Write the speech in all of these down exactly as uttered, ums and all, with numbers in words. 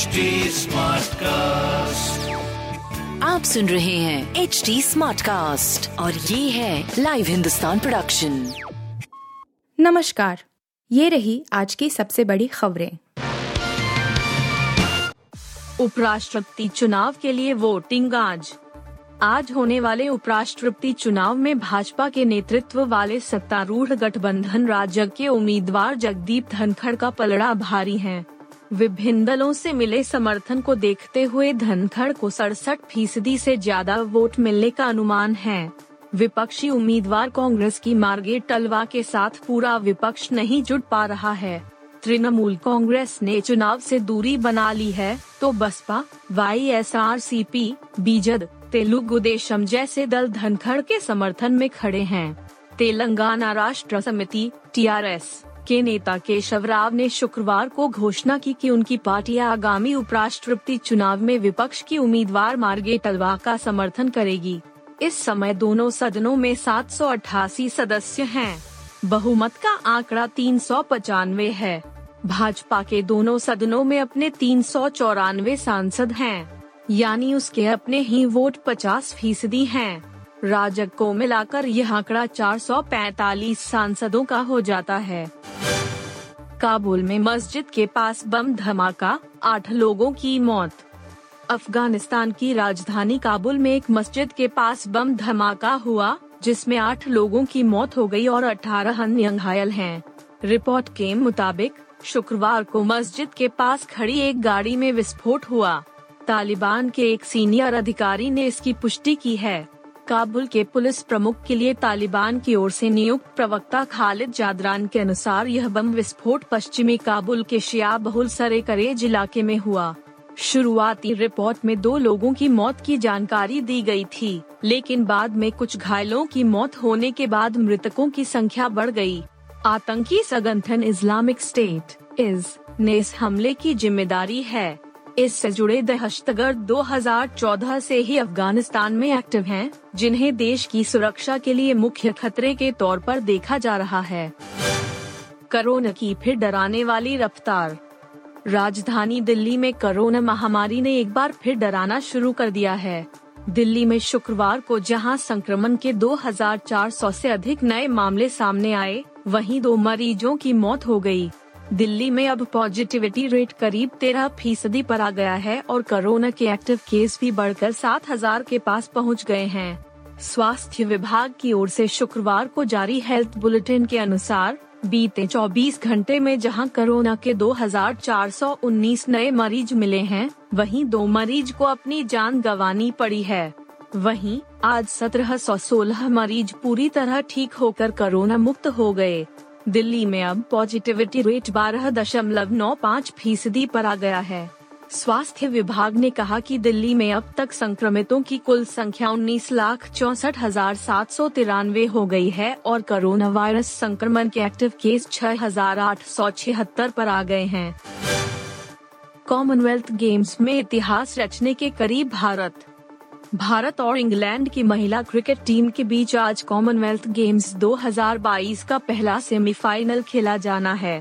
Smart cast, आप सुन रहे हैं एच डी स्मार्ट कास्ट और ये है लाइव हिंदुस्तान प्रोडक्शन। नमस्कार, ये रही आज की सबसे बड़ी खबरें। उपराष्ट्रपति चुनाव के लिए वोटिंग आज आज होने वाले उपराष्ट्रपति चुनाव में भाजपा के नेतृत्व वाले सत्तारूढ़ गठबंधन राजग के उम्मीदवार जगदीप धनखड़ का पलड़ा भारी है। विभिन्न दलों से मिले समर्थन को देखते हुए धनखड़ को सड़सठ फीसदी से ज्यादा वोट मिलने का अनुमान है। विपक्षी उम्मीदवार कांग्रेस की मार्गेट तलवा के साथ पूरा विपक्ष नहीं जुट पा रहा है। तृणमूल कांग्रेस ने चुनाव से दूरी बना ली है, तो Baspa, Y S R C P, BJD, Telugu Desam जैसे दल धनखड़ के समर्थन में खड़े हैं। तेलंगाना राष्ट्र समिति टी आर एस के नेता केशव राव ने शुक्रवार को घोषणा की कि उनकी पार्टी आगामी उपराष्ट्रपति चुनाव में विपक्ष की उम्मीदवार मार्गेट तलवा का समर्थन करेगी। इस समय दोनों सदनों में सात सौ अट्ठासी सदस्य हैं। बहुमत का आंकड़ा तीन सौ पचानवे है। भाजपा के दोनों सदनों में अपने तीन सौ चौरानवे सांसद हैं, यानी उसके अपने ही वोट पचास फीसदी है। राजग को मिलाकर यह आंकड़ा चार सौ पैतालीस सांसदों का हो जाता है। काबुल में मस्जिद के पास बम धमाका, आठ लोगों की मौत। अफगानिस्तान की राजधानी काबुल में एक मस्जिद के पास बम धमाका हुआ, जिसमें आठ लोगों की मौत हो गई और अठारह अन्य घायल हैं। रिपोर्ट के मुताबिक शुक्रवार को मस्जिद के पास खड़ी एक गाड़ी में विस्फोट हुआ। तालिबान के एक सीनियर अधिकारी ने इसकी पुष्टि की है। काबुल के पुलिस प्रमुख के लिए तालिबान की ओर से नियुक्त प्रवक्ता खालिद जादरान के अनुसार यह बम विस्फोट पश्चिमी काबुल के शिया बहुल सरेकरेज इलाके में हुआ। शुरुआती रिपोर्ट में दो लोगों की मौत की जानकारी दी गई थी, लेकिन बाद में कुछ घायलों की मौत होने के बाद मृतकों की संख्या बढ़ गई। आतंकी संगठन इस्लामिक स्टेट (आईएस) ने इस हमले की जिम्मेदारी है। इससे जुड़े दहशतगर्द दो हज़ार चौदह से ही अफगानिस्तान में एक्टिव हैं, जिन्हें देश की सुरक्षा के लिए मुख्य खतरे के तौर पर देखा जा रहा है। कोरोना की फिर डराने वाली रफ्तार। राजधानी दिल्ली में कोरोना महामारी ने एक बार फिर डराना शुरू कर दिया है। दिल्ली में शुक्रवार को जहां संक्रमण के दो हज़ार चार सौ से अधिक नए मामले सामने आए, वहीं दो मरीजों की मौत हो गई। दिल्ली में अब पॉजिटिविटी रेट करीब तेरह फीसदी पर आ गया है और कोरोना के एक्टिव केस भी बढ़कर सात हज़ार के पास पहुंच गए हैं। स्वास्थ्य विभाग की ओर से शुक्रवार को जारी हेल्थ बुलेटिन के अनुसार बीते चौबीस घंटे में जहां कोरोना के दो हज़ार चार सौ उन्नीस नए मरीज मिले हैं, वहीं दो मरीज को अपनी जान गंवानी पड़ी है। वहीं आज सत्रह सौ सोलह मरीज पूरी तरह ठीक होकर कोरोना मुक्त हो गए। दिल्ली में अब पॉजिटिविटी रेट बारह दशमलव नौ पाँच फीसदी पर आ गया है। स्वास्थ्य विभाग ने कहा कि दिल्ली में अब तक संक्रमितों की कुल संख्या उन्नीस लाख चौसठ हजार सात सौ तिरानवे हो गई है और कोरोना वायरस संक्रमण के एक्टिव केस छह हजार आठ सौ छिहत्तर पर आ गए हैं। कॉमनवेल्थ गेम्स में इतिहास रचने के करीब भारत। भारत और इंग्लैंड की महिला क्रिकेट टीम के बीच आज कॉमनवेल्थ गेम्स दो हज़ार बाईस का पहला सेमीफाइनल खेला जाना है।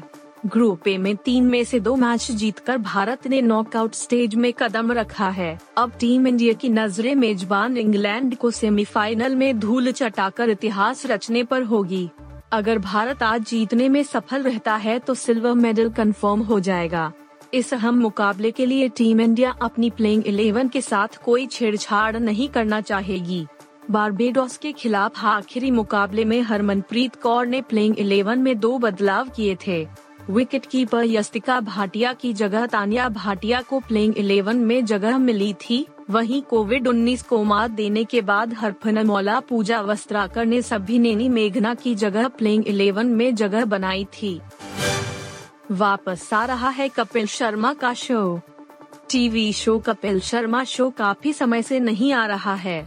ग्रुप ए में तीन में से दो मैच जीतकर भारत ने नॉकआउट स्टेज में कदम रखा है। अब टीम इंडिया की नजरें मेजबान इंग्लैंड को सेमीफाइनल में धूल चटाकर इतिहास रचने पर होगी। अगर भारत आज जीतने में सफल रहता है तो सिल्वर मेडल कंफर्म हो जाएगा। इस अहम मुकाबले के लिए टीम इंडिया अपनी प्लेइंग इलेवन के साथ कोई छेड़छाड़ नहीं करना चाहेगी। बारबेडोस के खिलाफ आखिरी मुकाबले में हरमनप्रीत कौर ने प्लेइंग इलेवन में दो बदलाव किए थे। विकेटकीपर यस्तिका भाटिया की जगह तानिया भाटिया को प्लेइंग इलेवन में जगह मिली थी। वहीं कोविड उन्नीस को मात देने के बाद हरफनमौला पूजा वस्त्राकर ने सभी नैनी मेघना की जगह प्लेइंग इलेवन में जगह बनाई थी। वापस आ रहा है कपिल शर्मा का show. TV show Kapil Sharma show काफी समय से नहीं आ रहा है।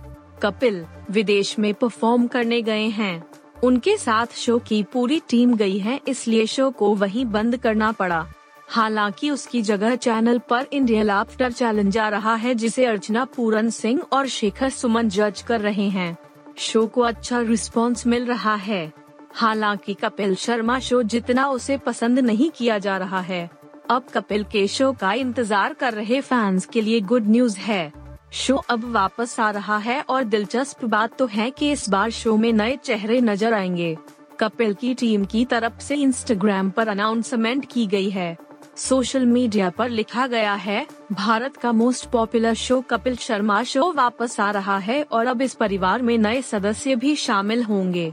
कपिल विदेश में परफॉर्म करने गए हैं। उनके साथ शो की पूरी टीम गई है, इसलिए शो को वहीं बंद करना पड़ा। हालांकि उसकी जगह चैनल पर इंडिया लाफ्टर चैलेंज आ रहा है, जिसे अर्चना पूरन सिंह और शेखर सुमन जज कर रहे हैं। शो को अच्छा रिस्पॉन्स मिल रहा है। हालांकि कपिल शर्मा शो जितना उसे पसंद नहीं किया जा रहा है। अब कपिल के शो का इंतजार कर रहे फैंस के लिए गुड न्यूज है। शो अब वापस आ रहा है और दिलचस्प बात तो है कि इस बार शो में नए चेहरे नजर आएंगे। कपिल की टीम की तरफ से इंस्टाग्राम पर अनाउंसमेंट की गई है। सोशल मीडिया पर लिखा गया है, भारत का most popular show Kapil Sharma show वापस आ रहा है और अब इस परिवार में नए सदस्य भी शामिल होंगे।